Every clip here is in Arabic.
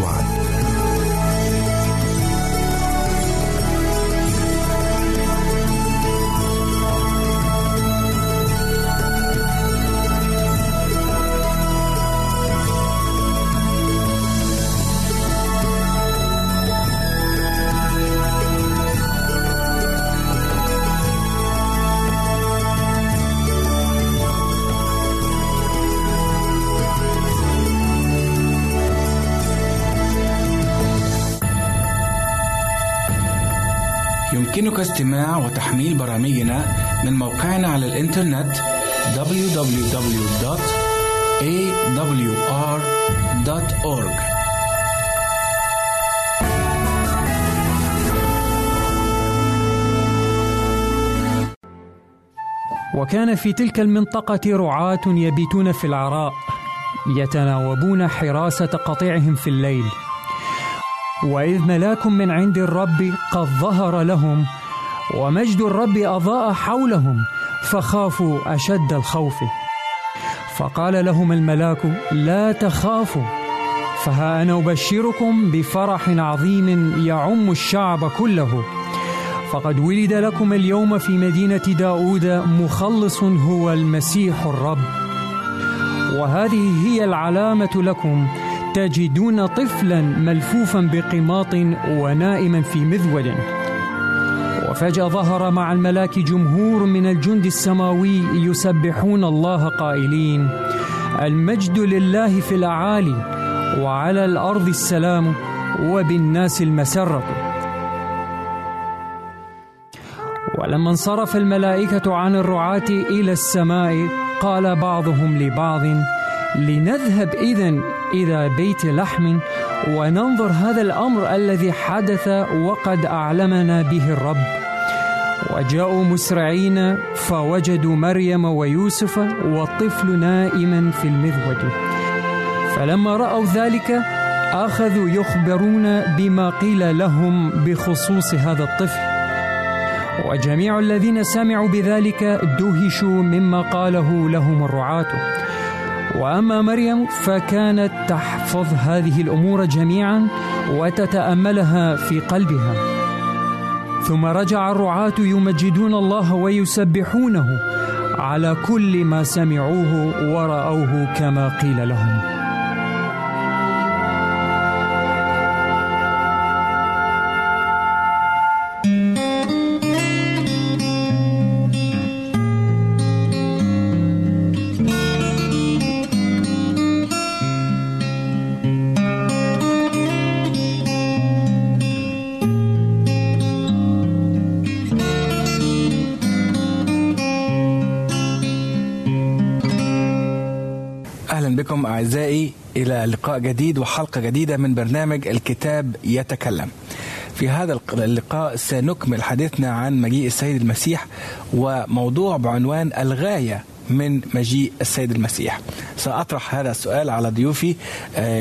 الوعد. يمكنك استماع وتحميل برامجنا من موقعنا على الإنترنت www.awr.org. وكان في تلك المنطقة رعاة يبيتون في العراء يتناوبون حراسة قطيعهم في الليل، وإذ ملاك من عند الرب قد ظهر لهم، ومجد الرب أضاء حولهم، فخافوا أشد الخوف. فقال لهم الملاك: لا تخافوا، فها أنا أبشركم بفرح عظيم يعم الشعب كله، فقد ولد لكم اليوم في مدينة داود مخلص هو المسيح الرب، وهذه هي العلامة لكم: تجدون طفلا ملفوفا بقماط ونائما في مذود. وفجأة ظهر مع الملاك جمهور من الجند السماوي يسبحون الله قائلين: المجد لله في الأعالي، وعلى الأرض السلام، وبالناس المسرة. ولما انصرف الملائكة عن الرعاة إلى السماء قال بعضهم لبعض: لنذهب إذن إلى بيت لحم وننظر هذا الأمر الذي حدث وقد أعلمنا به الرب. وجاءوا مسرعين فوجدوا مريم ويوسف والطفل نائما في المذود. فلما رأوا ذلك أخذوا يخبرون بما قيل لهم بخصوص هذا الطفل، وجميع الذين سمعوا بذلك دهشوا مما قاله لهم الرعاة. وأما مريم فكانت تحفظ هذه الأمور جميعا وتتأملها في قلبها. ثم رجع الرعاة يمجدون الله ويسبحونه على كل ما سمعوه ورأوه كما قيل لهم. أعزائي إلى لقاء جديد وحلقة جديدة من برنامج الكتاب يتكلم. في هذا اللقاء سنكمل حديثنا عن مجيء السيد المسيح، وموضوع بعنوان الغاية من مجيء السيد المسيح. سأطرح هذا السؤال على ضيوفي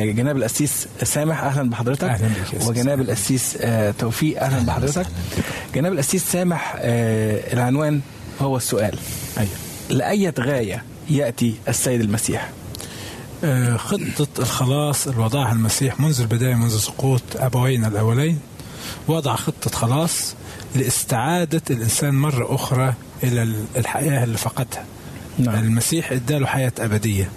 جناب القسيس سامح، أهلا بحضرتك. أهلا، وجناب القسيس توفيق، أهلا بحضرتك. جناب القسيس سامح، العنوان هو السؤال: لأية غاية يأتي السيد المسيح؟ خطة الخلاص وضعها المسيح منذ البداية، منذ سقوط أبوينا الأولين، وضع خطة خلاص لاستعادة الإنسان مرة أخرى إلى الحياة اللي فقدها. نعم. المسيح اداله حياة أبدية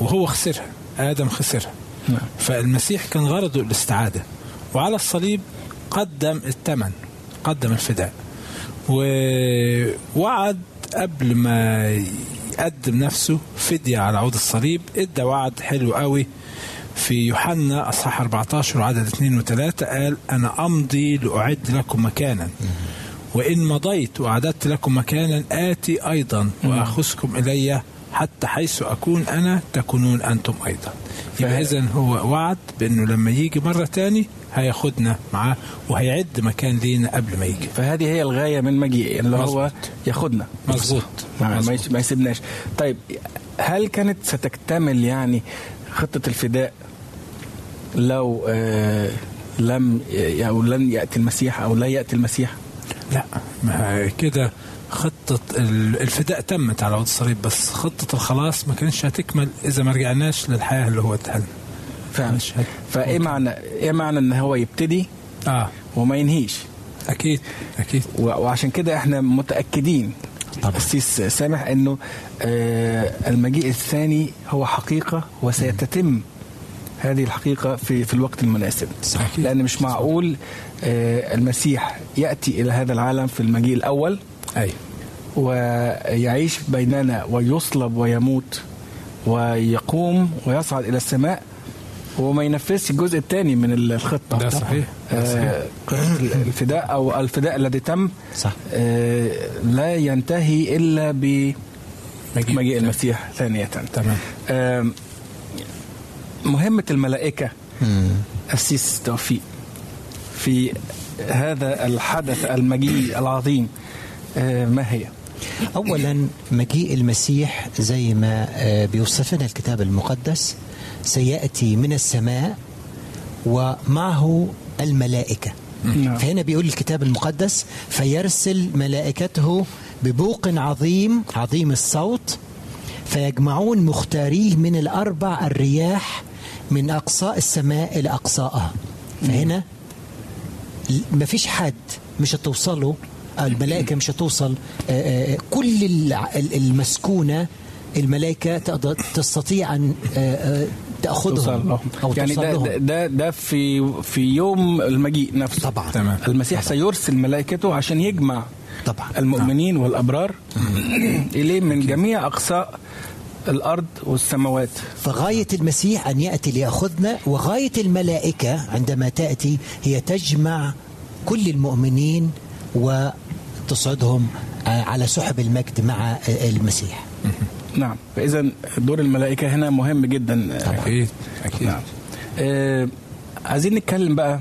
وهو خسرها، آدم خسرها. نعم. فالمسيح كان غرضه الاستعادة، وعلى الصليب قدم الثمن، قدم الفداء، ووعد قبل ما قدم نفسه فدية على عود الصليب. ادى وعد حلو قوي في يوحنا اصحاح 14 وعدد 2 و3، قال: انا امضي لاعد لكم مكانا، وان مضيت واعددت لكم مكانا اتي ايضا واخذكم الي، حتى حيث اكون انا تكونون انتم ايضا. يبقى اذن هو وعد بانه لما يجي مرة تاني هياخدنا معاه وهيعد مكان لينا قبل ما يجي. فهذه هي الغاية من مجيء، اللي هو ياخدنا. مظبوط، ما يسيبناش. طيب، هل كانت ستكتمل يعني خطة الفداء لو لن يأتي المسيح أو لا يأتي المسيح؟ لا، ما كده خطة الفداء تمت على عود الصليب، بس خطة الخلاص ما كانتش هتكمل إذا ما رجعناش للحياة اللي هو اتهلنا. فعلا. فايه معنى ايه معنى ان هو يبتدي وما ينهيش؟ اكيد اكيد. وعشان كده احنا متاكدين طبعا السيس سامح انه المجيء الثاني هو حقيقه وسيتتم هذه الحقيقه في الوقت المناسب. صحيح. لان مش معقول المسيح ياتي الى هذا العالم في المجيء الاول ويعيش بيننا ويصلب ويموت ويقوم ويصعد الى السماء وما ينفذش الجزء الثاني من الخطه. ده صحيح. الفداء او الفداء الذي تم صح. لا ينتهي الا بمجيء المسيح ثانيه. تمام. مهمه الملائكه السيس توفيق في هذا الحدث المجيء العظيم ما هي؟ اولا مجيء المسيح زي ما بيوصفنا الكتاب المقدس سيأتي من السماء ومعه الملائكة. فهنا بيقول الكتاب المقدس فيرسل ملائكته ببوق عظيم عظيم الصوت فيجمعون مختاريه من الأربع الرياح من أقصاء السماء إلى أقصائها. فهنا مفيش حد مش هتوصله، الملائكة مش هتوصل كل المسكونة الملائكة تقدر تستطيع أن تأخذهم أو يعني ده في يوم المجيء نفسه. طبعا. تمام. المسيح طبعا. سيرسل ملائكته عشان يجمع طبعا المؤمنين والأبرار إليه من جميع أقصاء الأرض والسماوات. فغاية المسيح أن يأتي ليأخذنا، وغاية الملائكة عندما تأتي هي تجمع كل المؤمنين وتصعدهم على سحب المجد مع المسيح. نعم. فإذا دور الملائكة هنا مهم جدا. أكيد أكيد. نعم. عايزين نتكلم بقى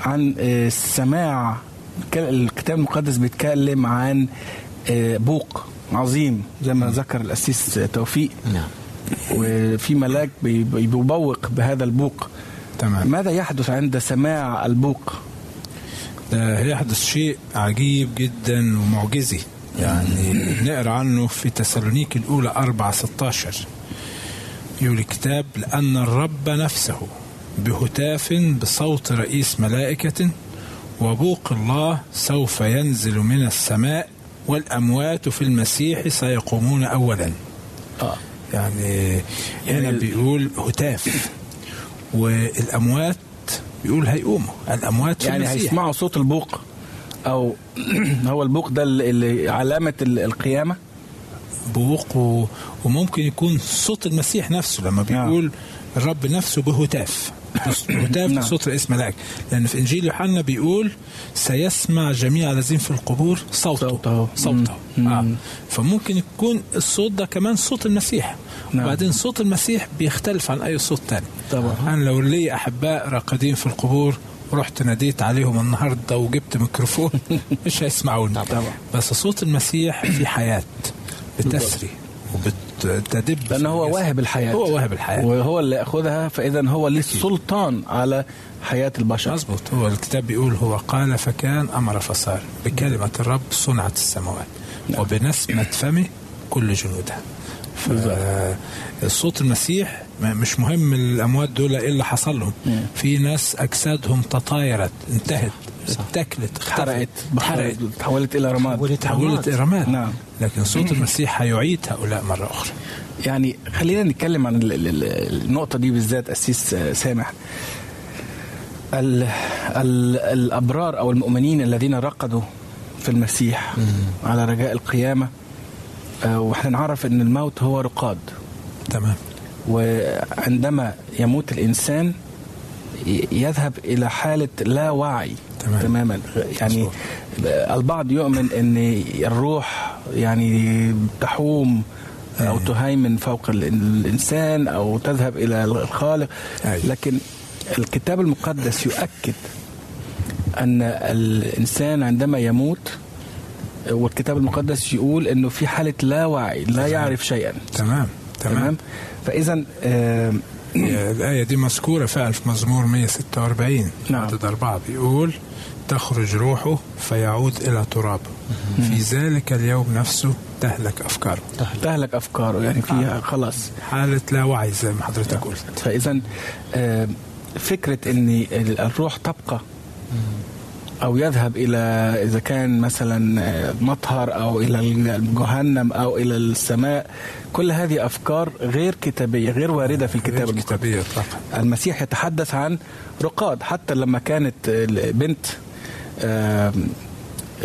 عن السماع. الكتاب المقدس بيتكلم عن بوق عظيم زي ما ذكر الأسيس توفيق. نعم. وفي ملاك بيبوق بهذا البوق. تمام. ماذا يحدث عند سماع البوق؟ ده هيحدث شيء عجيب جدا ومعجزي، يعني نقرأ عنه في تسالونيكي الأولى 4:16 يقول الكتاب لأن الرب نفسه بهتاف بصوت رئيس ملائكة وبوق الله سوف ينزل من السماء والأموات في المسيح سيقومون أولا. يعني هنا بيقول هتاف والأموات بيقول هيقوموا الأموات في يعني المسيح. هيسمعوا صوت البوق أو هو البوق ده اللي علامة القيامة بوق وممكن يكون صوت المسيح نفسه لما بيقول الرب نفسه بهتاف هتاف صوت رئيس ملاك، لأن في إنجيل يوحنا بيقول سيسمع جميع الذين في القبور صوته. فممكن يكون الصوت ده كمان صوت المسيح. وبعدين صوت المسيح بيختلف عن أي صوت تاني. أنا لو لي أحباء راقدين في القبور ورحت ناديت عليهم النهاردة وجبت ميكروفون مش هيسمعوني. بس صوت المسيح في حياة بتسري وبتدب، لأنه هو واهب الحياة وهو اللي يأخذها، فإذا هو ليه السلطان على حياة البشر. مظبوط. هو الكتاب بيقول هو قال فكان أمر فصار بكلمة الرب صنعت السماوات وبنسمة فمه كل جنودها. الصوت المسيح مش مهم الأموات دول إيه اللي حصل لهم. في ناس أجسادهم تطايرت انتهت اتكلت اخترقت تحولت إلى رماد نعم. لكن صوت المسيح هيعيد هؤلاء مرة أخرى. يعني خلينا نتكلم عن النقطة دي بالذات أسيس سامح. الأبرار أو المؤمنين الذين رقدوا في المسيح على رجاء القيامة، واحنا نعرف ان الموت هو رقاد. تمام. وعندما يموت الانسان يذهب الى حاله لا وعي. تمام. تماما. يعني البعض يؤمن ان الروح يعني تحوم او تهيمن فوق الانسان او تذهب الى الخالق. لكن الكتاب المقدس يؤكد ان الانسان عندما يموت، والكتاب المقدس يقول انه في حاله لا وعي لا يعرف شيئا. تمام. فاذا الآية دي مذكورة فعلا في مزمور 146 عدد 4 بيقول تخرج روحه فيعود إلى تراب في ذلك اليوم نفسه تهلك أفكاره يعني فيها خلاص حالة لا وعي زي ما حضرتك قلت. فإذن فكرة أن الروح تبقى أو يذهب إلى إذا كان مثلا مطهر أو إلى جهنم أو إلى السماء، كل هذه أفكار غير كتابية غير واردة في الكتاب المقدس. المسيح يتحدث عن رقاد، حتى لما كانت بنت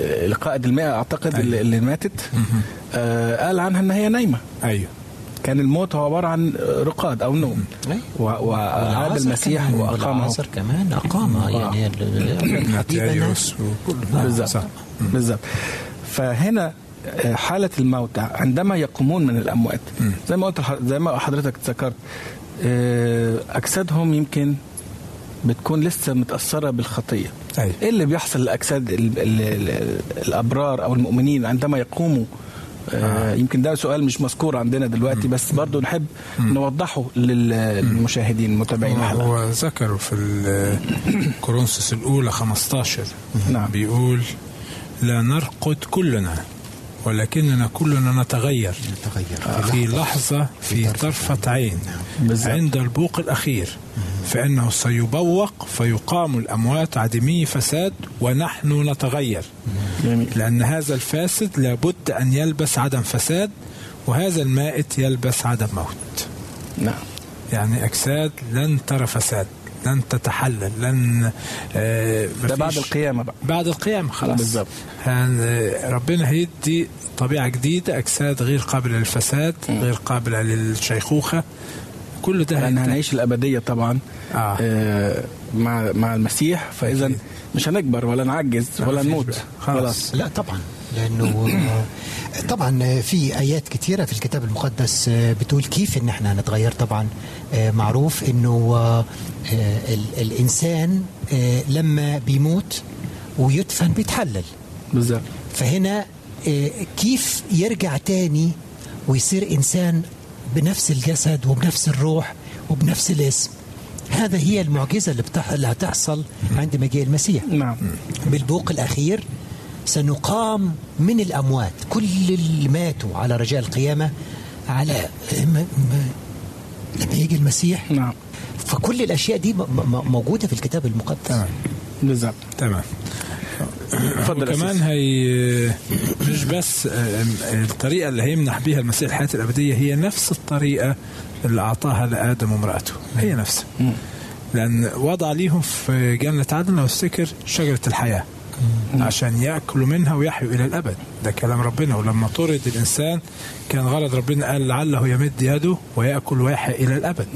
القائد المئة أعتقد اللي ماتت قال عنها أن هي نايمة. أيوه، كان الموت هو عبارة عن رقاد أو نوم، وعاد المسيح وأقامه. العصر كمان أقامه يعني الحديبة بالضبط. فهنا حالة الموتى عندما يقومون من الأموات زي ما قلت، زي ما حضرتك تذكرت، أجسادهم يمكن بتكون لسه متأثرة بالخطية. إيه اللي بيحصل لأجساد الأبرار أو المؤمنين عندما يقوموا؟ يمكن ده سؤال مش مذكور عندنا دلوقتي، بس برضو نحب نوضحه للمشاهدين المتابعين الحلقة. هو ذكروا في الكورنثوس الأولى 15 بيقول لا نرقد كلنا ولكننا كلنا نتغير في لحظة في طرفة عين عند البوق الأخير، فإنه سيبوق فيقام الأموات عدمي فساد ونحن نتغير. لأن هذا الفاسد لابد أن يلبس عدم فساد، وهذا المائت يلبس عدم موت. يعني أجساد لن ترى فساد، لن تتحلل، لن ده بعد القيامة بقى. بعد القيامة خلاص بالظبط، ربنا هيدي طبيعة جديدة، أجساد غير قابلة للفساد، غير قابلة للشيخوخة، كل ده لأن هنعيش الأبدية طبعا مع المسيح. فإذا مش هنكبر ولا نعجز ولا نموت خلاص. لا طبعا، لأنه طبعا في آيات كتيرة في الكتاب المقدس بتقول كيف إن احنا هنتغير. طبعا معروف إنه الإنسان لما بيموت ويدفن بيتحلل بالظبط. فهنا كيف يرجع تاني ويصير إنسان بنفس الجسد وبنفس الروح وبنفس الاسم؟ هذا هي المعجزة اللي هتحصل عند مجيء المسيح. بالبوق الأخير سنقام من الأموات، كل اللي ماتوا على رجاء القيامة على لما يجي المسيح. فكل الأشياء دي موجودة في الكتاب المقدس. بالظبط تمام. وكمان هي مش بس الطريقة اللي هيمنح بيها المسيح الحياة الأبدية، هي نفس الطريقة اللي أعطاها لآدم وامرأته، هي نفسها، لأن وضع ليهم في جنة عدن والسكر شجرة الحياة عشان يأكلوا منها ويحيوا إلى الأبد. ده كلام ربنا. ولما طرد الإنسان كان غرض ربنا قال لعله يمد يده ويأكل ويحيى إلى الأبد.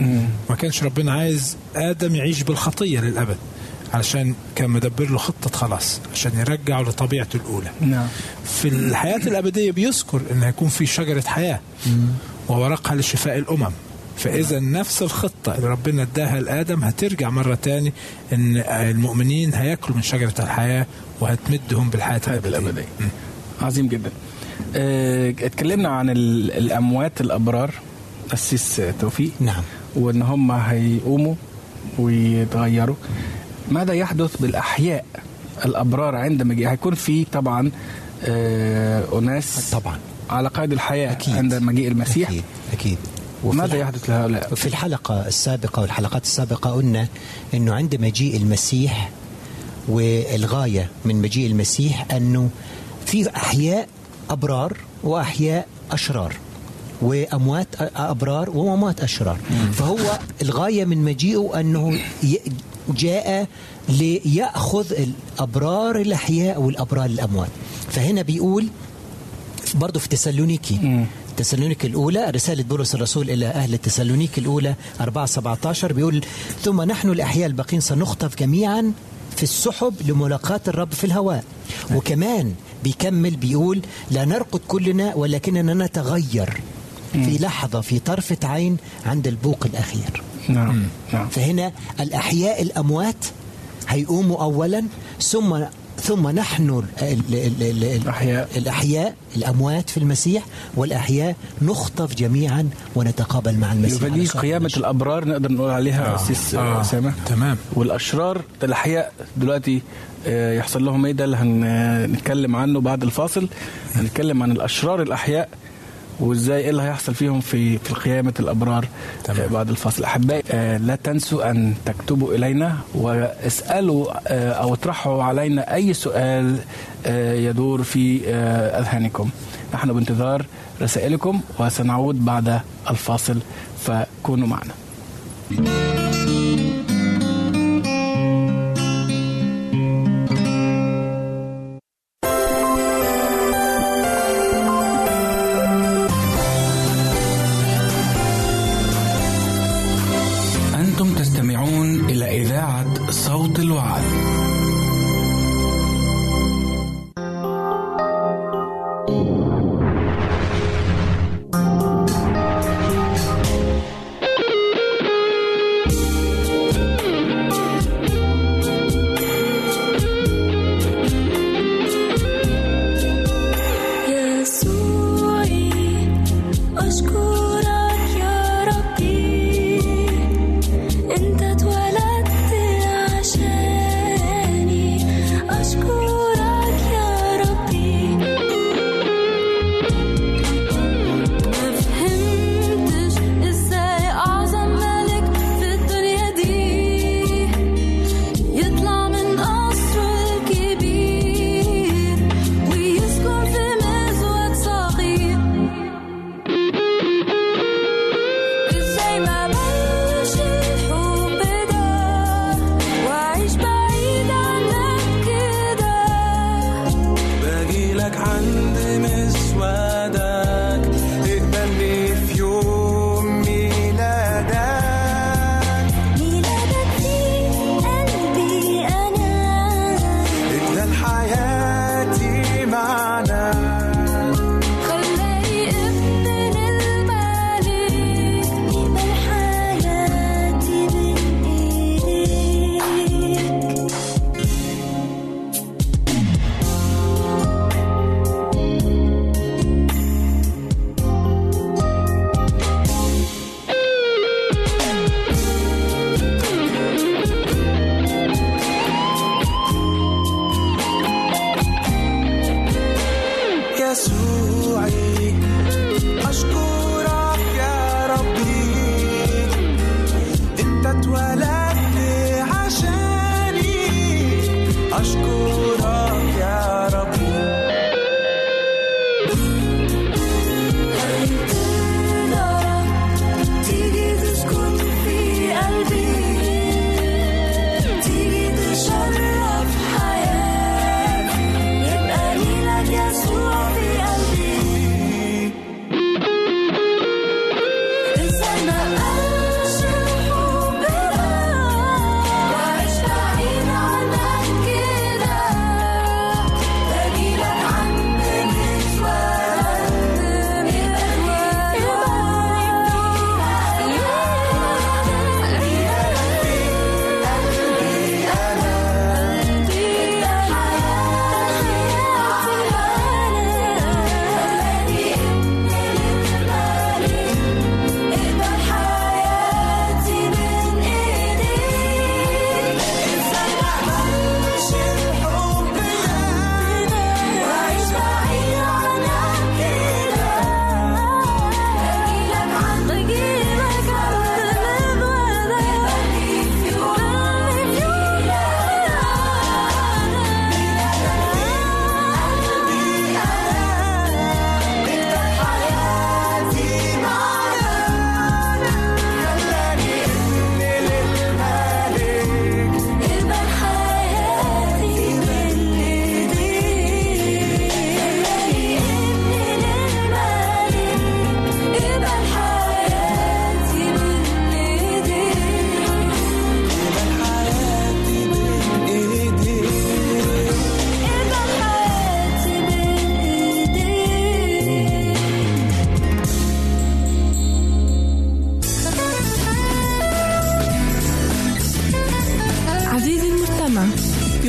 ما كانش ربنا عايز آدم يعيش بالخطية للأبد، علشان كان مدبر له خطة خلاص عشان يرجعه لطبيعته الأولى. في الحياة الأبدية بيذكر أن هيكون في شجرة حياة وورقها لشفاء الأمم. فإذا نفس الخطة اللي ربنا اداها لآدم هترجع مرة تاني، أن المؤمنين هيأكلوا من شجرة الحياة وهتمدهم بالحياة الأبدية. عظيم جدا. اتكلمنا عن الأموات الأبرار أسيس توفيق، وأن هم هيقوموا ويتغيروا. ماذا يحدث بالأحياء الأبرار عند مجيء؟ هيكون في طبعا أناس طبعا على قيد الحياة أكيد. عند مجيء المسيح أكيد. ماذا يحدث لهؤلاء؟ في الحلقة السابقة والحلقات السابقة قلنا أنه عند مجيء المسيح، والغاية من مجيء المسيح أنه في أحياء أبرار وأحياء أشرار، وأموات أبرار وأموات أشرار. فهو الغاية من مجيئه أنه جاء ليأخذ الأبرار الأحياء والأبرار الأموات. فهنا بيقول برضو في تسالونيكي الأولى، رسالة بولس الرسول إلى أهل تسالونيكي الأولى 4:17 بيقول ثم نحن الأحياء الباقين سنخطف جميعا في السحب لملاقاة الرب في الهواء. وكمان بيكمل بيقول لا نرقد كلنا ولكننا نتغير في لحظة في طرفة عين عند البوق الأخير. فهنا الأحياء الأموات هيقوموا أولا، ثم ثم نحن الأحياء الأموات في المسيح والأحياء نخطف جميعا ونتقابل مع المسيح. يبقى دي قيامة الأبرار نقدر نقول عليها أسيس أسامة. تمام. والأشرار الأحياء دلوقتي يحصل لهم ايه؟ ده اللي هنتكلم عنه بعد الفاصل. هنتكلم عن الأشرار الأحياء وازاي ايه اللي هيحصل فيهم في قيامة الأبرار. تمام. بعد الفاصل. أحبائي لا تنسوا أن تكتبوا إلينا واسألوا أو اطرحوا علينا أي سؤال يدور في أذهانكم. نحن بانتظار رسائلكم وسنعود بعد الفاصل، فكونوا معنا.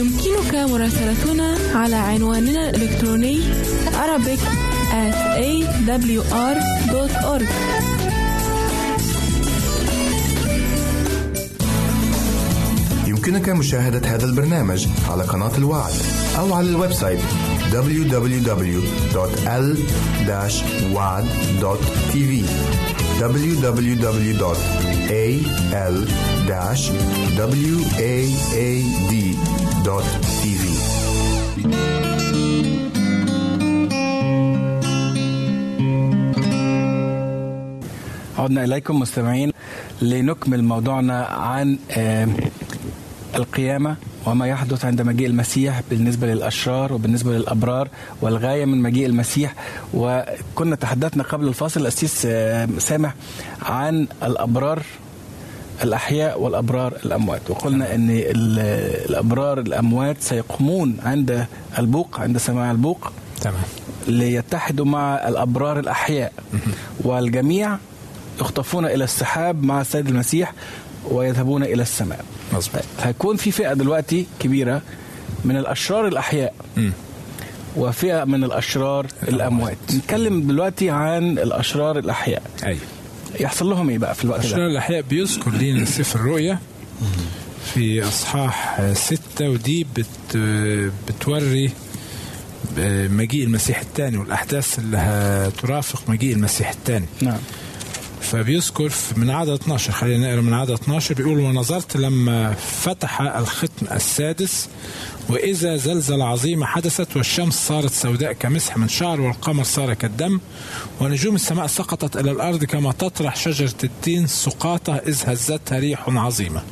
يمكنك مراسلتنا على عنواننا الإلكتروني arabic@awr.org. يمكنك مشاهدة هذا البرنامج على قناة الوعد أو على الويب سايت www.al-waad.tv www.al-waad.tv. عدنا إليكم مستمعين لنكمل موضوعنا عن القيامة وما يحدث عند مجيء المسيح بالنسبة للأشرار وبالنسبة للأبرار والغاية من مجيء المسيح. وكنا تحدثنا قبل الفاصل الأسيس سامح عن الأبرار الأحياء والأبرار الأموات، وقلنا أن الأبرار الأموات سيقومون عند البوق، عند سماع البوق، تمام، ليتحدوا مع الأبرار الأحياء، والجميع يخطفون إلى السحاب مع السيد المسيح ويذهبون إلى السماء. مظبوط. هيكون في فئة دلوقتي كبيرة من الأشرار الأحياء وفئة من الأشرار الأموات. نتكلم دلوقتي عن الأشرار الأحياء. أي. يحصل لهم إيه بقى في الوقت ده؟ الأشرار الأحياء بيذكر لنا سفر الرؤيا في أصحاح 6، ودي بتوري مجيء المسيح الثاني والأحداث اللي هترافق مجيء المسيح الثاني. نعم. فبيذكر من عدد 12، خلينا نقرأ من عدد 12. بيقول: ونظرت لما فتح الختم السادس، وإذا زلزلة عظيمة حدثت، والشمس صارت سوداء كمسح من شعر، والقمر صار كالدم، ونجوم السماء سقطت إلى الأرض كما تطرح شجرة التين سقاطه إذ هزتها ريح عظيمة،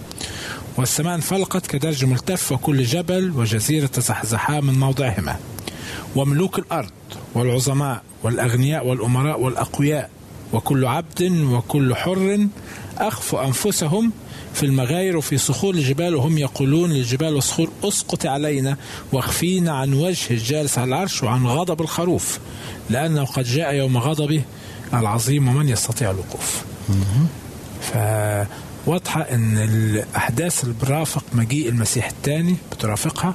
والسماء انفلقت كدرج ملتف، وكل جبل وجزيرة تزحزحا من موضعهما، وملوك الأرض والعظماء والأغنياء والأمراء والأقوياء، وكل عبد وكل حر أخفوا أنفسهم في المغاير وفي صخور الجبال، وهم يقولون للجبال والصخور: أسقط علينا، واخفينا عن وجه الجالس على العرش وعن غضب الخروف، لأنه قد جاء يوم غضبه العظيم، ومن يستطيع الوقوف. فواضحة أن الأحداث اللي برافق مجيء المسيح الثاني بترافقها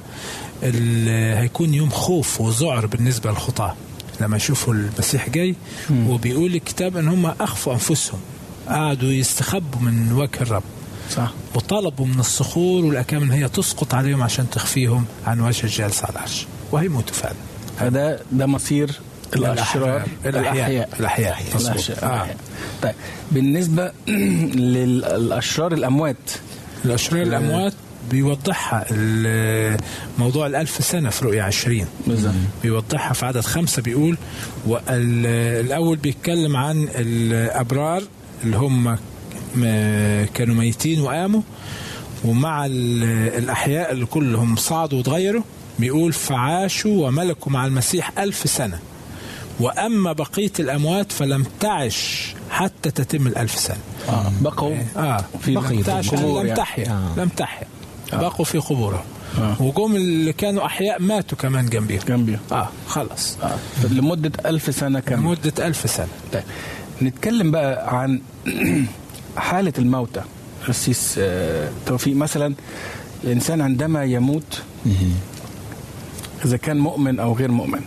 هيكون يوم خوف وذعر بالنسبة للخطاة لما يشوفوا المسيح جاي. وبيقول الكتاب ان هم اخفوا انفسهم، قعدوا يستخبوا من وجه الرب، صح، وطلبوا من الصخور والاكامل هي تسقط عليهم عشان تخفيهم عن وجه الجالس على العرش، وهي موتوا فعلا. هذا مصير الاشرار الاحياء. طيب، بالنسبه للاشرار الاموات، الاشرار الاموات بيوضحها موضوع 1000 سنة في رؤية 20، بيوضحها في عدد 5. بيقول الأول بيتكلم عن الأبرار اللي هم كانوا ميتين وقاموا، ومع الأحياء اللي كلهم صعدوا وتغيروا. بيقول: فعاشوا وملكوا مع المسيح 1000 سنة، وأما بقية الأموات فلم تعش حتى تتم 1000 سنة. بقوا في القبور، لم تحيا. بقوا في قبورهم، وجم اللي كانوا أحياء ماتوا كمان جنبيهم. خلاص، لمدة 1000 سنة كاملة. لمدة 1000 سنة. طيب، نتكلم بقى عن حالة الموتى السيس توفيق. مثلا الإنسان عندما يموت، إذا كان مؤمن أو غير مؤمن،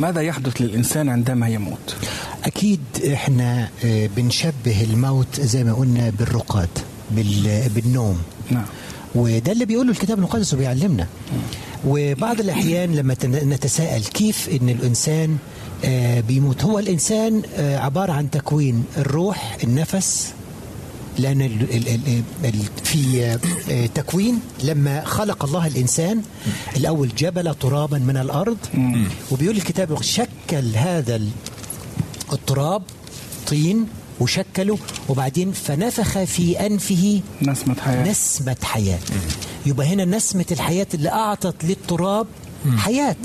ماذا يحدث للإنسان عندما يموت؟ أكيد إحنا بنشبه الموت زي ما قلنا بالرقاد، بالنوم. نعم. وده اللي بيقوله الكتاب المقدس وبيعلمنا. وبعض الأحيان لما نتساءل كيف إن الإنسان بيموت، هو الإنسان عبارة عن تكوين الروح، النفس، لأن في تكوين لما خلق الله الإنسان الأول جبل ترابا من الأرض، وبيقول الكتاب شكل هذا التراب طين وشكله، وبعدين فنفخ في أنفه نسمة حياة. يبقى هنا نسمة الحياة اللي أعطت للتراب حياة،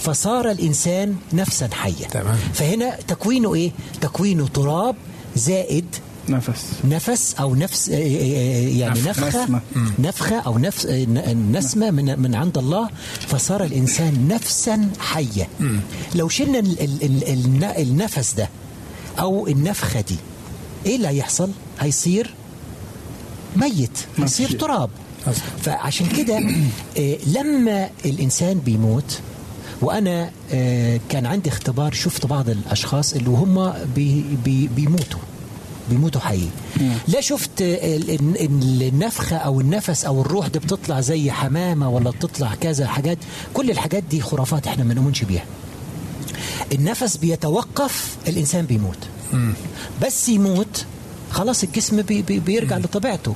فصار الإنسان نفسا حية. فهنا تكوينه إيه؟ تكوينه تراب زائد نفس أو نفس، يعني نفخة أو نفس نسمة من عند الله، فصار الإنسان نفسا حية. لو شلنا النفس ده أو النفخة دي، إيه اللي هيحصل؟ هيصير ميت، هيصير تراب. فعشان كده لما الإنسان بيموت، وأنا كان عندي اختبار، شفت بعض الأشخاص اللي هم بيموتوا حقيقي. لا شفت النفخة أو النفس أو الروح دي بتطلع زي حمامة ولا بتطلع كذا حاجات، كل الحاجات دي خرافات احنا ما نؤمنش بيها. النفس بيتوقف، الإنسان بيموت، بس يموت خلاص الجسم بيرجع لطبيعته،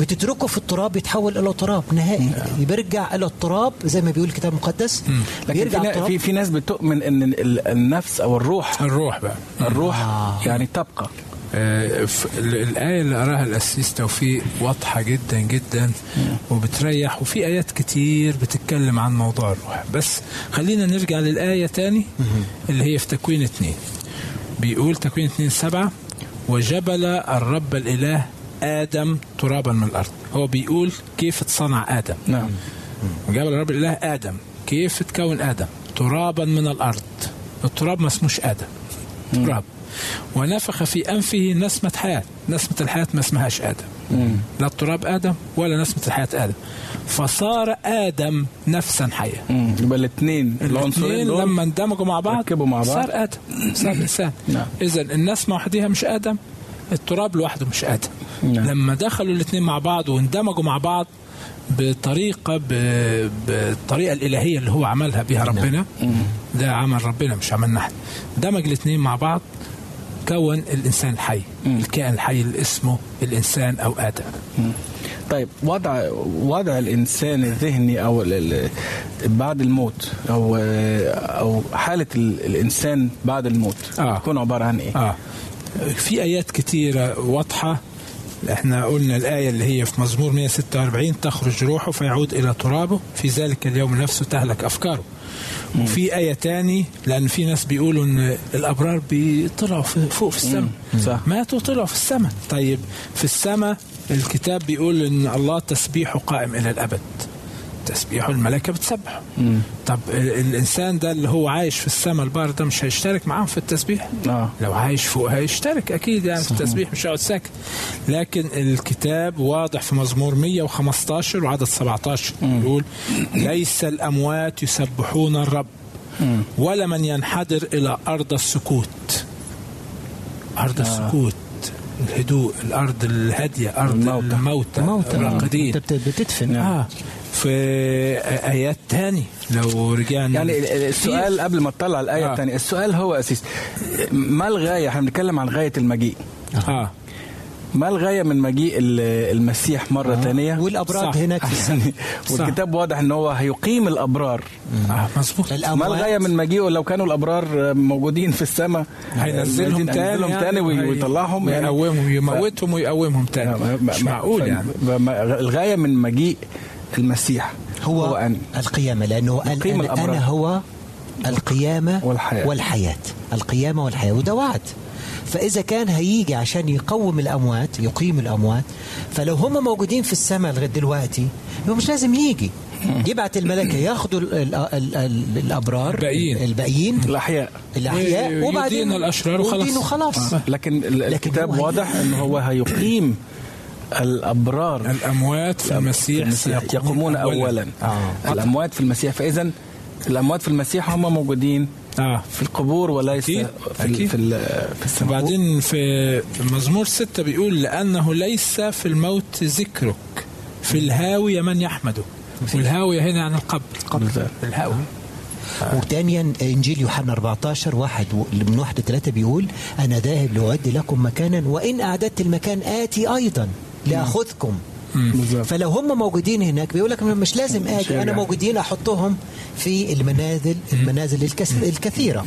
بتتركه في التراب يتحول إلى تراب نهائي، بيرجع إلى التراب زي ما بيقول الكتاب المقدس. لكن في ناس بتؤمن إن النفس أو الروح بقى يعني تبقى. الآية اللي قراها الأسيس توفيق واضحة جدا جدا وبتريح، وفي آيات كتير بتتكلم عن موضوع الروح. بس خلينا نرجع للآية تاني اللي هي في تكوين 2، بيقول تكوين 2:7 وجبل الرب الإله آدم ترابا من الأرض. هو بيقول كيف اتصنع آدم. نعم. جبل الرب الإله آدم، كيف اتكون آدم؟ ترابا من الأرض. التراب ما اسموش آدم، تراب. ونفخ في أنفه نسمة حياة. نسمة الحياة ما اسمهاش آدم، لا التراب آدم ولا نسمة الحياة آدم، فصار آدم نفسا حية. يبقى الاثنين لما اندمجوا مع بعض صار آدم، صار إنسان. إذن النسمة وحدها مش آدم، التراب لوحده مش آدم. لما دخلوا الاثنين مع بعض واندمجوا مع بعض بالطريقة الإلهية اللي هو عملها بها ربنا، ده عمل ربنا مش عملنا احنا، دمج الاثنين مع بعض كون الإنسان الحي، الكائن الحي اللي اسمه الإنسان أو آدم. طيب وضع الإنسان الذهني أو بعد الموت أو حالة الإنسان بعد الموت تكون عبارة عن إيه؟ في آيات كتيرة واضحة. احنا قلنا الآية اللي هي في مزمور 146 تخرج روحه فيعود إلى ترابه في ذلك اليوم نفسه تهلك أفكاره. وفي آية تاني، لأن في ناس بيقولوا إن الأبرار بيطلعوا فوق في السماء، ماتوا طلعوا في السماء. طيب في السماء الكتاب بيقول إن الله تسبيحه قائم إلى الأبد، تسبيحه الملائكة بتسبحه. طب الإنسان ده اللي هو عايش في السماء البار ده مش هيشترك معهم في التسبيح؟ لو عايش فوق هيشترك أكيد يعني في التسبيح، مش هيقعد ساكت. لكن الكتاب واضح في مزمور 115 وعدد 17 يقول ليس الأموات يسبحون الرب ولا من ينحدر إلى أرض السكوت. أرض السكوت، الهدوء، الأرض الهادية، أرض الموتى الراقدين بتدفن. في آيات تاني لو رجعنا يعني السؤال قبل ما تطلع الآية التانية، السؤال هو أساس ما الغاية؟ احنا بنتكلم عن غاية المجيء. ما الغاية من مجيء المسيح مرة تانية والأبرار هناك يعني. والكتاب واضح إن هو هيقيم الأبرار. مظبوط. ما الغاية من مجيء؟ لو كانوا الأبرار موجودين في السماء هينزلهم تاني ويطلعهم يعني يموتهم ويقومهم تاني. مش معقول يعني. الغاية من مجيء المسيح هو أن القيامة، لأنه أنا هو القيامة والحياة. القيامة والحياة، وده وعد. فإذا كان هيجي عشان يقيم الأموات، فلو هم موجودين في السماء لغاية دلوقتي هو مش لازم يجي، يبعت الملائكة ياخدوا الأبرار الباقيين الأحياء وبعدين الأشرار وخلاص. لكن الكتاب واضح أنه هو هيقيم الأبرار. الأموات في المسيح يقومون أولا. الأموات في المسيح، فإذا الأموات في المسيح هم موجودين في القبور وليس في السماء. وبعدين في مزمور 6 بيقول لأنه ليس في الموت ذكرك، في الهاوية من يحمده. والهاوية هنا عن القبر الهاوية. وثانيا إنجيل يوحنا 14:1-3 بيقول أنا ذاهب لأعد لكم مكانا، وإن أعددت المكان آتي أيضا لأخذكم. فلو هم موجودين هناك بيقول لك مش لازم آجي، أنا موجودين أحطهم في المنازل الكثيرة.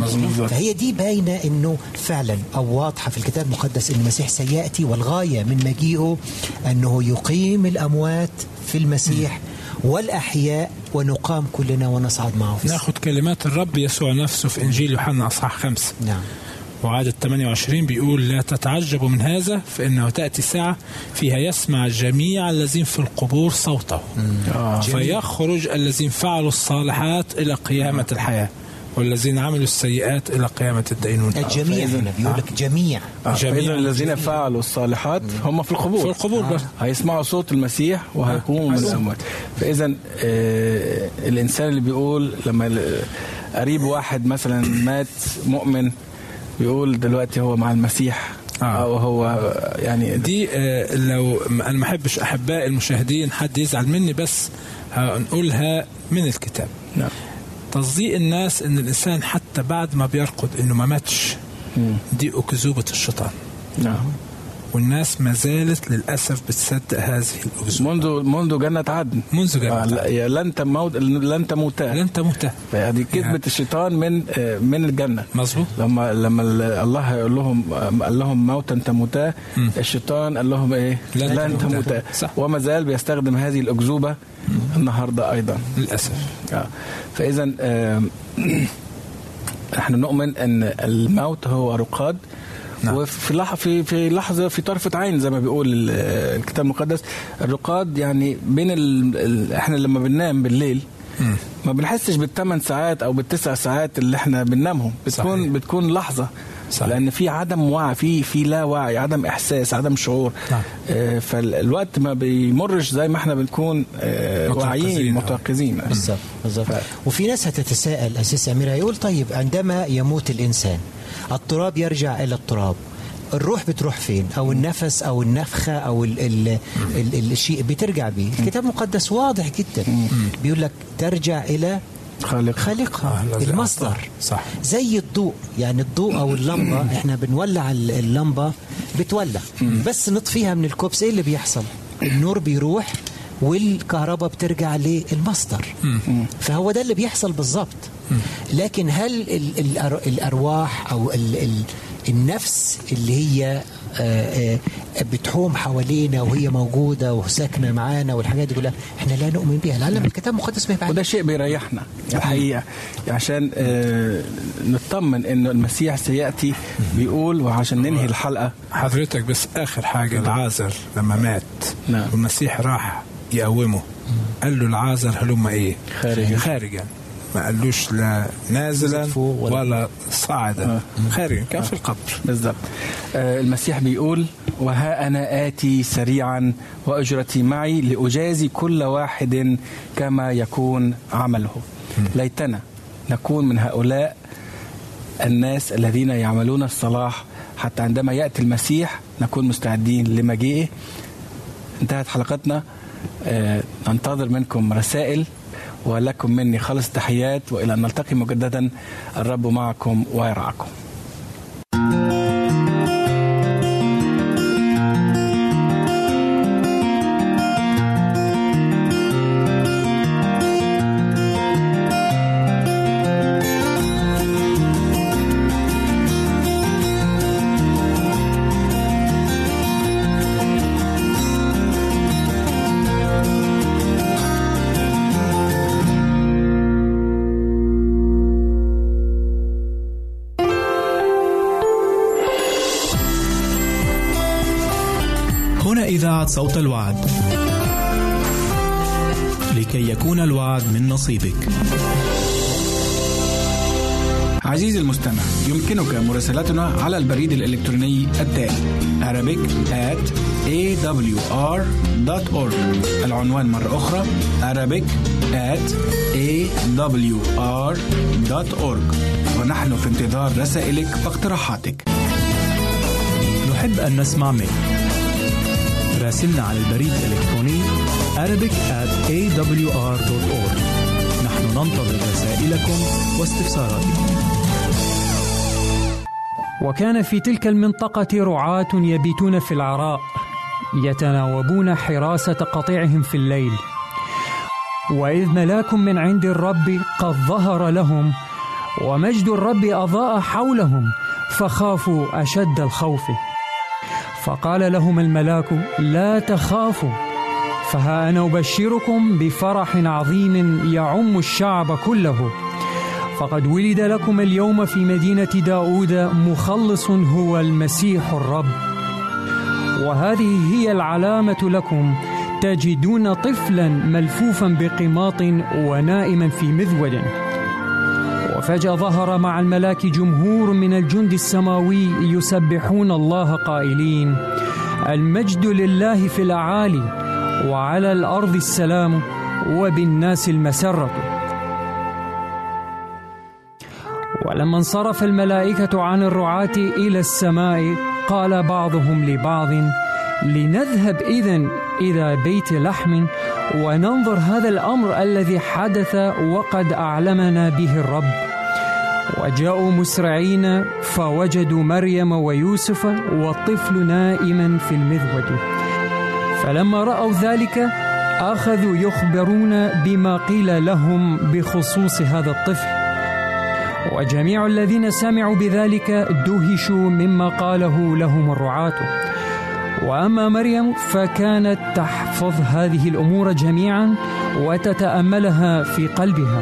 فهي دي باينة أنه فعلا أو واضحة في الكتاب المقدس أن المسيح سيأتي، والغاية من مجيئه أنه يقيم الأموات في المسيح والأحياء، ونقام كلنا ونصعد معه. نأخذ كلمات الرب يسوع نفسه في إنجيل يوحنا 5 وعدد 28 بيقول لا تتعجبوا من هذا، فإنه تأتي ساعة فيها يسمع جميع الذين في القبور صوته فيخرج الذين فعلوا الصالحات إلى قيامة الحياة والذين عملوا السيئات إلى قيامة الدين. الجميع هنا بيقول لك جميع. فإذا الذين فعلوا الصالحات هم في القبور. في القبور بس. هيسمعوا صوت المسيح وهيقوموا من الأموات. فإذا الإنسان اللي بيقول لما قريب واحد مثلا مات مؤمن بيقول دلوقتي هو مع المسيح. أو هو يعني دي لو أنا ما أحبش أحباء المشاهدين حد يزعل مني بس هنقولها من الكتاب. نعم. تصديق الناس إن الإنسان حتى بعد ما بيرقد إنه ما ماتش دي أكذوبة الشيطان. نعم. والناس ما زالت للأسف بتصدق هذه الأكذوبة منذ جنة عدن. منذ جنة عدن. لن تموت. لن تموت. هذه كذبة الشيطان من الجنة. مظبوط. لما الله يقول لهم قال لهم موتا تموتا الشيطان قال لهم إيه؟ لن تموت. وما زال بيستخدم هذه الأكذوبة النهاردة أيضا. للأسف. فإذا نحن نؤمن أن الموت هو رقاد. نعم. وفي لحظة في طرفة عين زي ما بيقول الكتاب المقدس الرقاد يعني بين احنا لما بننام بالليل ما بنحسش بالثمان ساعات او بالتسع ساعات اللي احنا بننامهم بتكون لحظة. صحيح. لأن في عدم وعي في لا وعي عدم إحساس عدم شعور. نعم. فالوقت ما بيمرش زي ما احنا بنكون واعيين متيقظين. بالظبط. وفي ناس هتتساءل أسيس أمير هيقول طيب عندما يموت الإنسان التراب يرجع إلى التراب الروح بتروح فين أو النفس أو النفخة أو ال الشيء بترجع بيه. الكتاب المقدس واضح جدا بيقول لك ترجع إلى خالقها المصدر. صح. زي الضوء يعني الضوء أو اللمبة احنا بنولع اللمبة بتولع بس نطفيها من الكوبس ايه اللي بيحصل؟ النور بيروح والكهرباء بترجع للمصدر. فهو ده اللي بيحصل بالظبط. لكن هل الأرواح أو النفس اللي هي بتحوم حوالينا وهي موجودة وساكنة معانا والحاجات دي كلها احنا لا نؤمن بها لأن الكتاب المقدس ما يبعد. وده شيء بيريحنا الحقيقة عشان نطمن إنه المسيح سيأتي بيقول. وعشان ننهي الحلقة حضرتك بس آخر حاجة العازر لما مات. نعم. والمسيح راح يقومه قال له العازر هلما ايه خارجا ما قالوش لا نازلا ولا صاعدا. خارج كان في القبر. بالضبط. المسيح بيقول وها أنا آتي سريعا وأجرتي معي لأجازي كل واحد كما يكون عمله. ليتنا نكون من هؤلاء الناس الذين يعملون الصلاح حتى عندما يأتي المسيح نكون مستعدين لمجيئه. انتهت حلقتنا. ننتظر منكم رسائل ولكم مني خالص تحيات وإلى أن نلتقي مجددا الرب معكم ويرعاكم. صوت الوعد لكي يكون الوعد من نصيبك. عزيزي المستمع يمكنك مراسلتنا على البريد الإلكتروني التالي arabic@awr.org. العنوان مرة أخرى arabic@awr.org. ونحن في انتظار رسائلك واقتراحاتك. نحب أن نسمع منك. راسلنا على البريد الإلكتروني arabic@awr.org. نحن ننتظر رسائلكم واستفساراتكم. وكان في تلك المنطقة رعاة يبيتون في العراء يتناوبون حراسة قطيعهم في الليل، وإذ ملاك من عند الرب قد ظهر لهم ومجد الرب أضاء حولهم فخافوا أشد الخوف. فقال لهم الملاك لا تخافوا، فها أنا أبشركم بفرح عظيم يعم الشعب كله، فقد ولد لكم اليوم في مدينة داود مخلص هو المسيح الرب، وهذه هي العلامة لكم تجدون طفلا ملفوفا بقماط ونائما في مذود. وفجأة ظهر مع الملاك جمهور من الجند السماوي يسبحون الله قائلين: المجد لله في الأعالي، وعلى الأرض السلام، وبالناس المسرة. ولما انصرف الملائكة عن الرعاة إلى السماء قال بعضهم لبعض: لنذهب إذن إلى بيت لحم وننظر هذا الأمر الذي حدث وقد أعلمنا به الرب. وجاءوا مسرعين فوجدوا مريم ويوسف والطفل نائما في المذود. فلما رأوا ذلك أخذوا يخبرون بما قيل لهم بخصوص هذا الطفل، وجميع الذين سمعوا بذلك دهشوا مما قاله لهم الرعاة. وأما مريم فكانت تحفظ هذه الأمور جميعا وتتأملها في قلبها.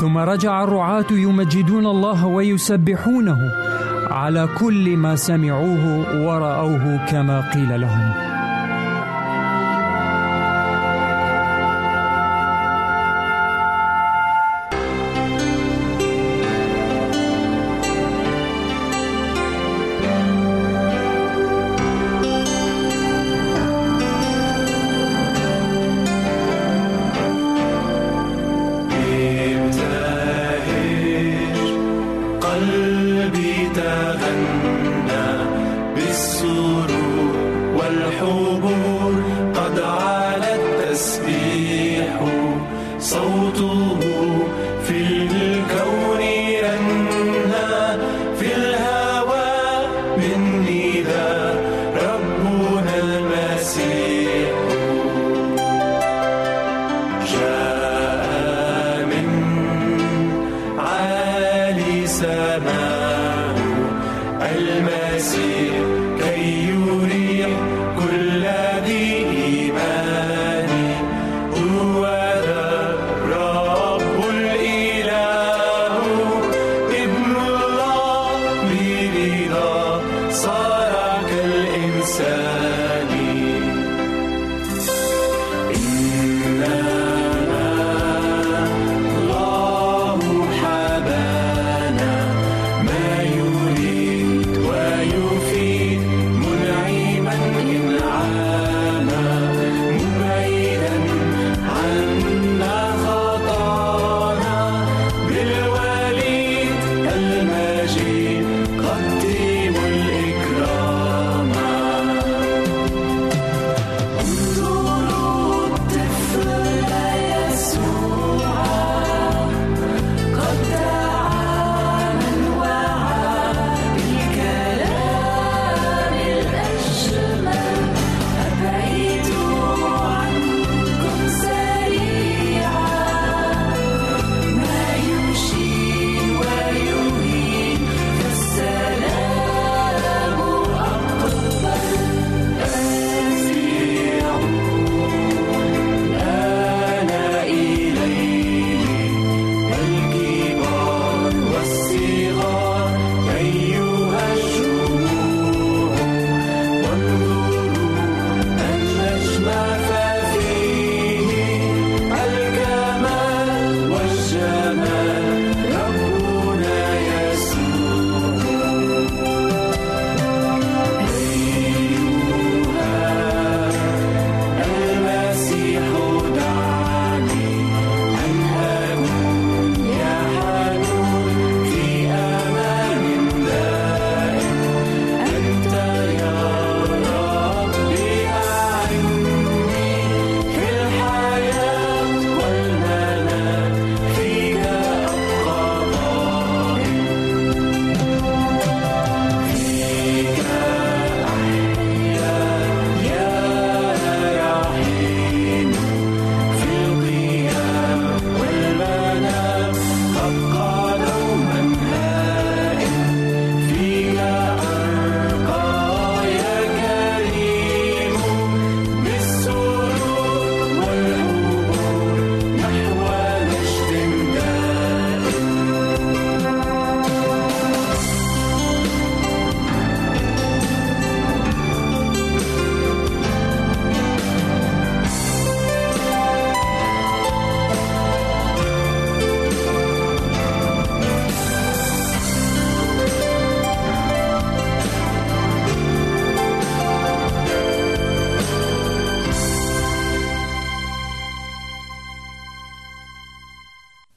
ثم رجع الرعاة يمجدون الله ويسبحونه على كل ما سمعوه ورأوه كما قيل لهم.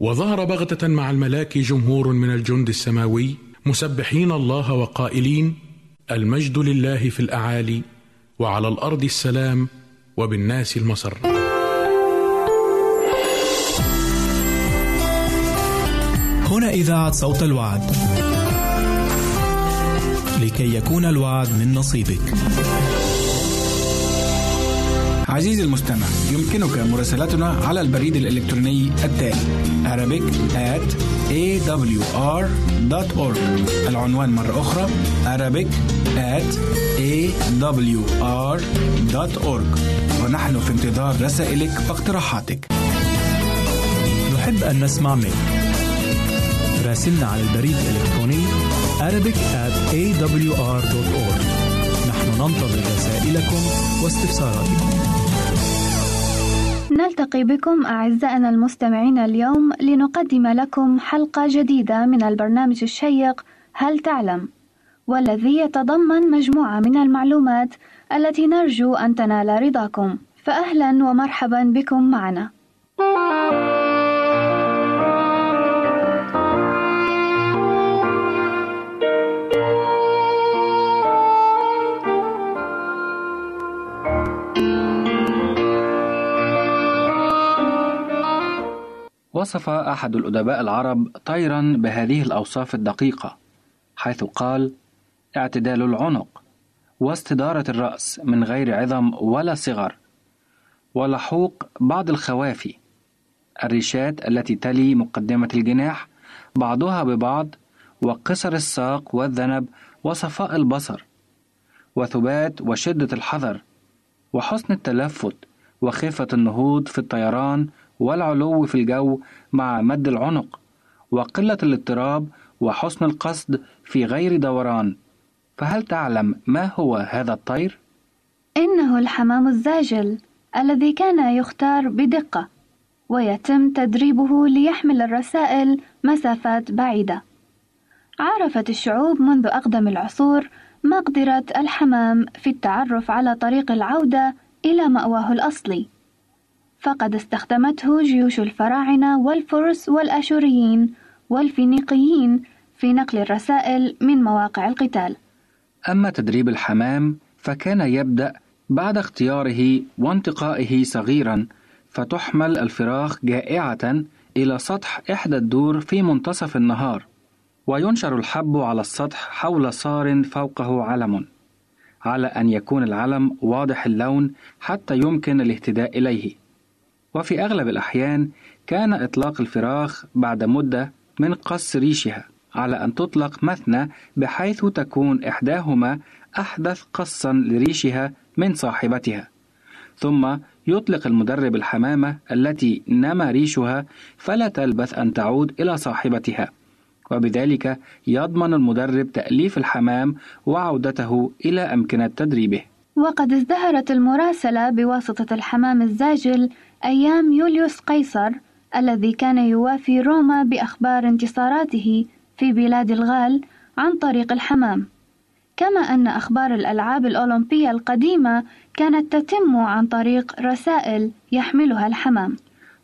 وظهر بغتة مع الملاك جمهور من الجند السماوي مسبحين الله وقائلين: المجد لله في الأعالي وعلى الأرض السلام وبالناس المسر. هنا إذاعة صوت الوعد لكي يكون الوعد من نصيبك. عزيزي المستمع، يمكنك مراسلتنا على البريد الإلكتروني التالي arabic@awr.org. العنوان مرة أخرى arabic@awr.org. ونحن في انتظار رسائلك واقتراحاتك. نحب أن نسمع منك. راسلنا على البريد الإلكتروني arabic@awr.org. نحن ننتظر رسائلكم واستفساراتكم. نلتقي بكم أعزائنا المستمعين اليوم لنقدم لكم حلقة جديدة من البرنامج الشيق هل تعلم، والذي يتضمن مجموعة من المعلومات التي نرجو أن تنال رضاكم، فأهلا ومرحبا بكم معنا. وصف أحد الأدباء العرب طيرا بهذه الأوصاف الدقيقة، حيث قال: اعتدال العنق واستدارة الرأس من غير عظم ولا صغر، ولحوق بعض الخوافي، الريشات التي تلي مقدمة الجناح بعضها ببعض، وقصر الساق والذنب وصفاء البصر، وثبات وشدة الحذر، وحسن التلفت وخفة النهوض في الطيران والعلو في الجو مع مد العنق، وقلة الاضطراب وحسن القصد في غير دوران. فهل تعلم ما هو هذا الطير؟ إنه الحمام الزاجل الذي كان يختار بدقة، ويتم تدريبه ليحمل الرسائل مسافات بعيدة. عرفت الشعوب منذ أقدم العصور مقدرة الحمام في التعرف على طريق العودة إلى مأواه الأصلي، فقد استخدمته جيوش الفراعنة والفرس والآشوريين والفينيقيين في نقل الرسائل من مواقع القتال. أما تدريب الحمام فكان يبدأ بعد اختياره وانتقائه صغيرا، فتحمل الفراخ جائعة إلى سطح إحدى الدور في منتصف النهار، وينشر الحب على السطح حول صار فوقه علم، على أن يكون العلم واضح اللون حتى يمكن الاهتداء إليه. وفي أغلب الأحيان كان إطلاق الفراخ بعد مدة من قص ريشها، على أن تطلق مثنى بحيث تكون إحداهما أحدث قصا لريشها من صاحبتها، ثم يطلق المدرب الحمامة التي نما ريشها فلا تلبث أن تعود إلى صاحبتها، وبذلك يضمن المدرب تأليف الحمام وعودته إلى أمكنة تدريبه. وقد ازدهرت المراسلة بواسطة الحمام الزاجل أيام يوليوس قيصر الذي كان يوافي روما بأخبار انتصاراته في بلاد الغال عن طريق الحمام، كما أن أخبار الألعاب الأولمبية القديمة كانت تتم عن طريق رسائل يحملها الحمام.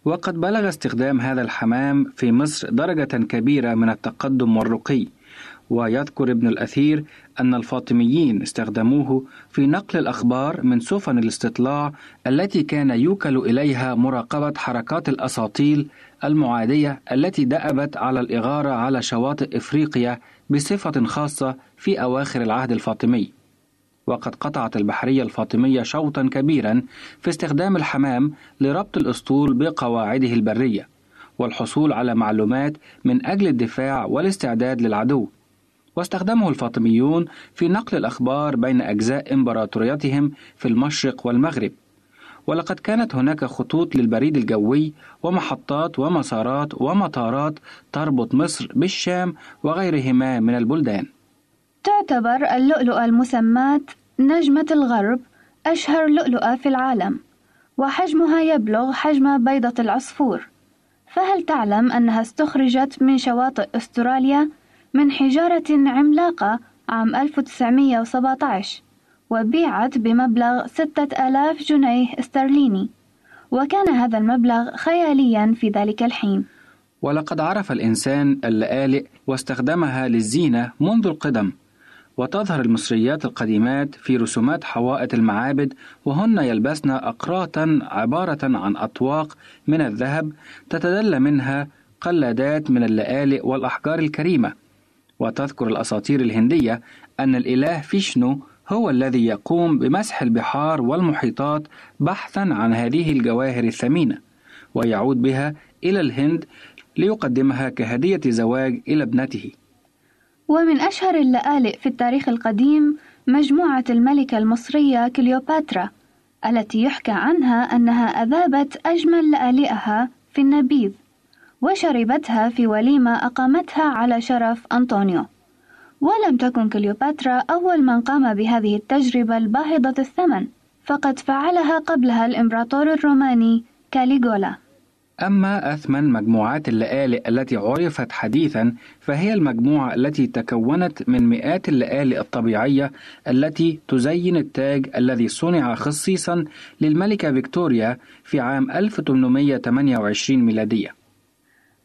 وقد بلغ استخدام هذا الحمام في مصر درجة كبيرة من التقدم والرقي، ويذكر ابن الأثير أن الفاطميين استخدموه في نقل الأخبار من سفن الاستطلاع التي كان يوكل إليها مراقبة حركات الأساطيل المعادية التي دأبت على الإغارة على شواطئ إفريقيا بصفة خاصة في أواخر العهد الفاطمي. وقد قطعت البحرية الفاطمية شوطا كبيرا في استخدام الحمام لربط الأسطول بقواعده البرية والحصول على معلومات من أجل الدفاع والاستعداد للعدو، واستخدمه الفاطميون في نقل الأخبار بين أجزاء إمبراطوريتهم في المشرق والمغرب. ولقد كانت هناك خطوط للبريد الجوي ومحطات ومسارات ومطارات تربط مصر بالشام وغيرهما من البلدان. تعتبر اللؤلؤة المسماة نجمة الغرب أشهر لؤلؤة في العالم، وحجمها يبلغ حجم بيضة العصفور. فهل تعلم أنها استخرجت من شواطئ أستراليا؟ من حجارة عملاقة عام 1917، وبيعت بمبلغ 6000 جنيه استرليني، وكان هذا المبلغ خياليا في ذلك الحين. ولقد عرف الإنسان اللآلئ واستخدمها للزينة منذ القدم. وتظهر المصريات القديمات في رسومات حوائط المعابد وهن يلبسن أقراطا عبارة عن أطواق من الذهب تتدلى منها قلادات من اللآلئ والأحجار الكريمة. وتذكر الأساطير الهندية أن الإله فيشنو هو الذي يقوم بمسح البحار والمحيطات بحثا عن هذه الجواهر الثمينة ويعود بها إلى الهند ليقدمها كهدية زواج إلى ابنته. ومن أشهر اللآلئ في التاريخ القديم مجموعة الملكة المصرية كليوباترا التي يحكى عنها أنها أذابت أجمل لآلئها في النبيذ وشربتها في وليمة أقامتها على شرف أنطونيو. ولم تكن كليوباترا أول من قام بهذه التجربة الباهظة الثمن، فقد فعلها قبلها الإمبراطور الروماني كاليغولا. أما أثمن مجموعات اللآلئ التي عرفت حديثا فهي المجموعة التي تكونت من مئات اللآلئ الطبيعية التي تزين التاج الذي صنع خصيصا للملكة فيكتوريا في عام 1828 ميلادية.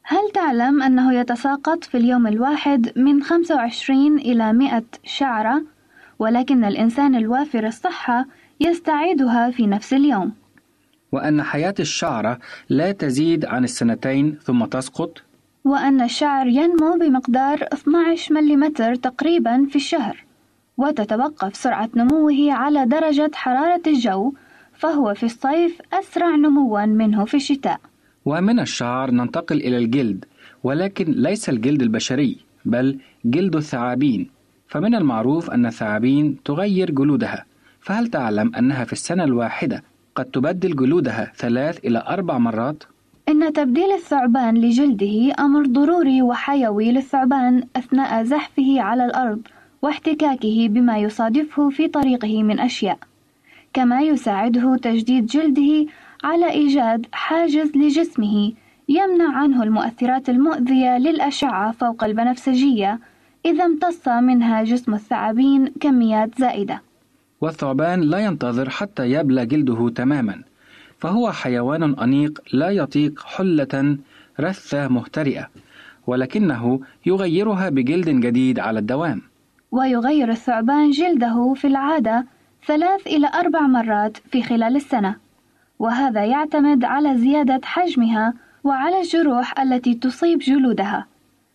هل تعلم أنه يتساقط في اليوم الواحد من 25 إلى 100 شعرة، ولكن الإنسان الوافر الصحة يستعيدها في نفس اليوم؟ وأن حياة الشعرة لا تزيد عن السنتين ثم تسقط. وأن الشعر ينمو بمقدار 12 ملم تقريبا في الشهر، وتتوقف سرعة نموه على درجة حرارة الجو، فهو في الصيف أسرع نموا منه في الشتاء. ومن الشعر ننتقل إلى الجلد، ولكن ليس الجلد البشري بل جلد الثعابين. فمن المعروف أن الثعابين تغير جلودها، فهل تعلم أنها في السنة الواحدة قد تبدل جلودها 3 إلى 4 مرات؟ إن تبديل الثعبان لجلده أمر ضروري وحيوي للثعبان أثناء زحفه على الأرض واحتكاكه بما يصادفه في طريقه من أشياء، كما يساعده تجديد جلده على إيجاد حاجز لجسمه يمنع عنه المؤثرات المؤذية للأشعة فوق البنفسجية إذا امتص منها جسم الثعابين كميات زائدة. والثعبان لا ينتظر حتى يبلى جلده تماما، فهو حيوان أنيق لا يطيق حلة رثة مهترئة، ولكنه يغيرها بجلد جديد على الدوام. ويغير الثعبان جلده في العادة 3 إلى 4 مرات في خلال السنة، وهذا يعتمد على زيادة حجمها وعلى الجروح التي تصيب جلودها،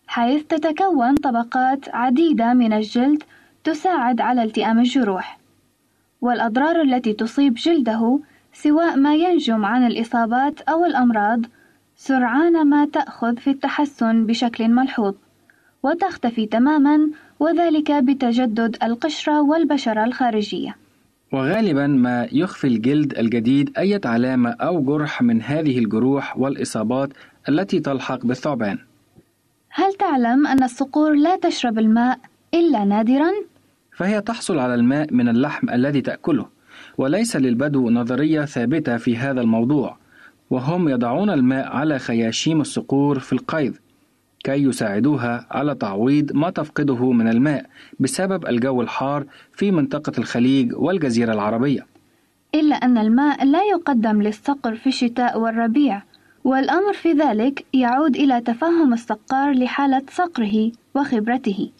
حيث تتكون طبقات عديدة من الجلد تساعد على التئام الجروح. والأضرار التي تصيب جلده سواء ما ينجم عن الإصابات أو الأمراض سرعان ما تأخذ في التحسن بشكل ملحوظ وتختفي تماما، وذلك بتجدد القشرة والبشرة الخارجية. وغالبا ما يخفي الجلد الجديد أي علامة أو جرح من هذه الجروح والإصابات التي تلحق بالثعبان. هل تعلم أن الصقور لا تشرب الماء إلا نادرا؟ فهي تحصل على الماء من اللحم الذي تأكله، وليس للبدو نظرية ثابتة في هذا الموضوع، وهم يضعون الماء على خياشيم الصقور في القيد كي يساعدوها على تعويض ما تفقده من الماء بسبب الجو الحار في منطقة الخليج والجزيرة العربية. إلا أن الماء لا يقدم للصقر في الشتاء والربيع، والأمر في ذلك يعود إلى تفهم الصقار لحالة صقره وخبرته.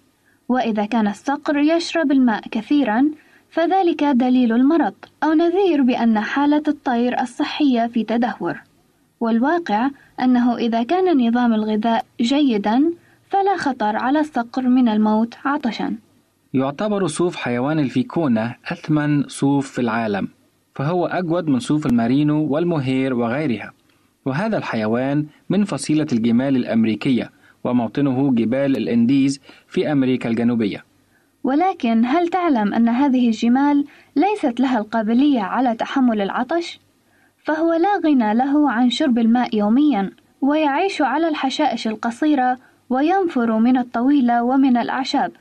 وإذا كان الصقر يشرب الماء كثيرا فذلك دليل المرض أو نذير بأن حالة الطير الصحية في تدهور. والواقع أنه إذا كان النظام الغذاء جيدا فلا خطر على الصقر من الموت عطشا. يعتبر صوف حيوان الفيكونة أثمن صوف في العالم، فهو أجود من صوف المارينو والمهير وغيرها. وهذا الحيوان من فصيلة الجمال الأمريكية، وموطنه جبال الإنديز في أمريكا الجنوبية. ولكن هل تعلم أن هذه الجمال ليست لها القابلية على تحمل العطش؟ فهو لا غنى له عن شرب الماء يوميا، ويعيش على الحشائش القصيرة وينفر من الطويلة ومن الأعشاب،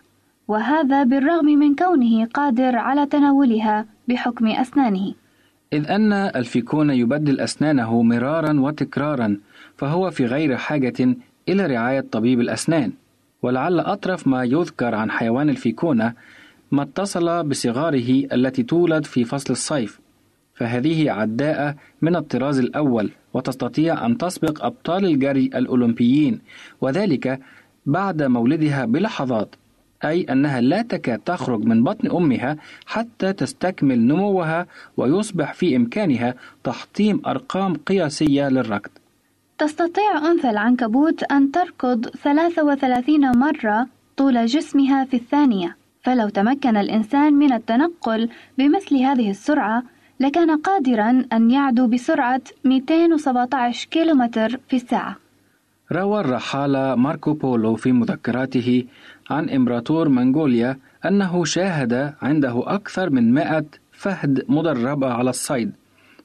وهذا بالرغم من كونه قادر على تناولها بحكم أسنانه. إذ أن الفيكون يبدل أسنانه مرارا وتكرارا، فهو في غير حاجة إلى رعاية طبيب الأسنان. ولعل أطرف ما يذكر عن حيوان الفيكونة ما اتصل بصغاره التي تولد في فصل الصيف، فهذه عداءة من الطراز الأول، وتستطيع أن تسبق أبطال الجري الأولمبيين، وذلك بعد مولدها بلحظات، أي أنها لا تكاد تخرج من بطن أمها حتى تستكمل نموها ويصبح في إمكانها تحطيم أرقام قياسية للركض. تستطيع أنثى العنكبوت أن تركض 33 مرة طول جسمها في الثانية، فلو تمكن الإنسان من التنقل بمثل هذه السرعة لكان قادرا أن يعدو بسرعة 217 كيلومتر في الساعة. روى الرحالة ماركو بولو في مذكراته عن إمبراطور منغوليا أنه شاهد عنده أكثر من 100 فهد مدربة على الصيد،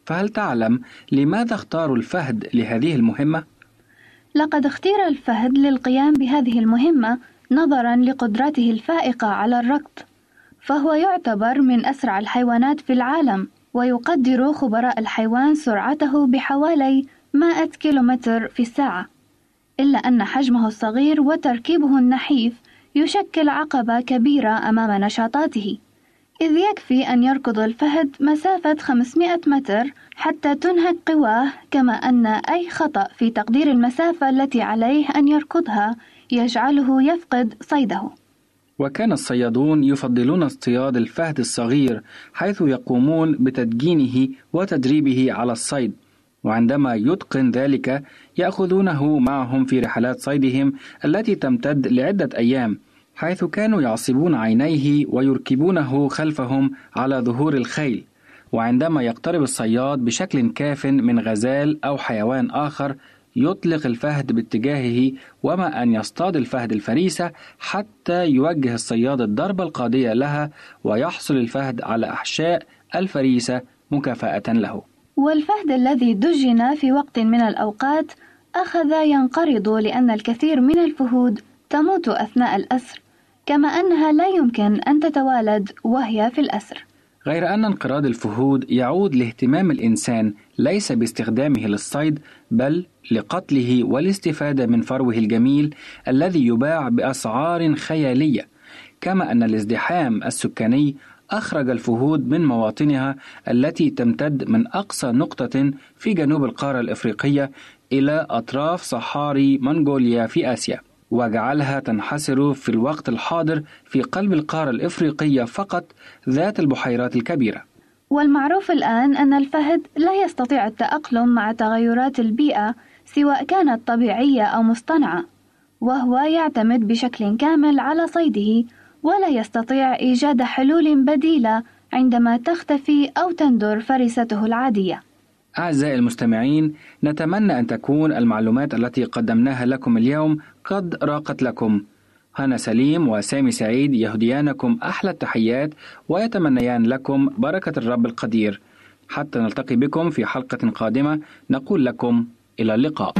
فهل تعلم لماذا اختاروا الفهد لهذه المهمة؟ لقد اختير الفهد للقيام بهذه المهمة نظرا لقدرته الفائقة على الركض، فهو يعتبر من أسرع الحيوانات في العالم، ويقدر خبراء الحيوان سرعته بحوالي 100 كيلومتر في الساعة، إلا أن حجمه الصغير وتركيبه النحيف يشكل عقبة كبيرة أمام نشاطاته، إذ يكفي أن يركض الفهد مسافة 500 متر حتى تنهك قواه، كما أن أي خطأ في تقدير المسافة التي عليه أن يركضها يجعله يفقد صيده. وكان الصيادون يفضلون اصطياد الفهد الصغير، حيث يقومون بتدجينه وتدريبه على الصيد، وعندما يتقن ذلك يأخذونه معهم في رحلات صيدهم التي تمتد لعدة أيام، حيث كانوا يعصبون عينيه ويركبونه خلفهم على ظهور الخيل، وعندما يقترب الصياد بشكل كاف من غزال أو حيوان آخر يطلق الفهد باتجاهه، وما أن يصطاد الفهد الفريسة حتى يوجه الصياد الضربة القاضية لها، ويحصل الفهد على أحشاء الفريسة مكافأة له. والفهد الذي دجن في وقت من الأوقات أخذ ينقرض، لأن الكثير من الفهود تموت أثناء الأسر، كما أنها لا يمكن أن تتوالد وهي في الأسر. غير أن انقراض الفهود يعود لاهتمام الإنسان ليس باستخدامه للصيد، بل لقتله والاستفادة من فروه الجميل الذي يباع بأسعار خيالية، كما أن الازدحام السكاني أخرج الفهود من مواطنها التي تمتد من أقصى نقطة في جنوب القارة الإفريقية إلى أطراف صحاري منغوليا في آسيا، وجعلها تنحسر في الوقت الحاضر في قلب القارة الإفريقية فقط ذات البحيرات الكبيرة. والمعروف الآن أن الفهد لا يستطيع التأقلم مع تغيرات البيئة سواء كانت طبيعية أو مصطنعة، وهو يعتمد بشكل كامل على صيده، ولا يستطيع إيجاد حلول بديلة عندما تختفي أو تندر فريسته العادية. أعزائي المستمعين، نتمنى أن تكون المعلومات التي قدمناها لكم اليوم قد راقت لكم. هنا سليم وسامي سعيد يهديانكم أحلى التحيات ويتمنيان لكم بركة الرب القدير، حتى نلتقي بكم في حلقة قادمة. نقول لكم إلى اللقاء.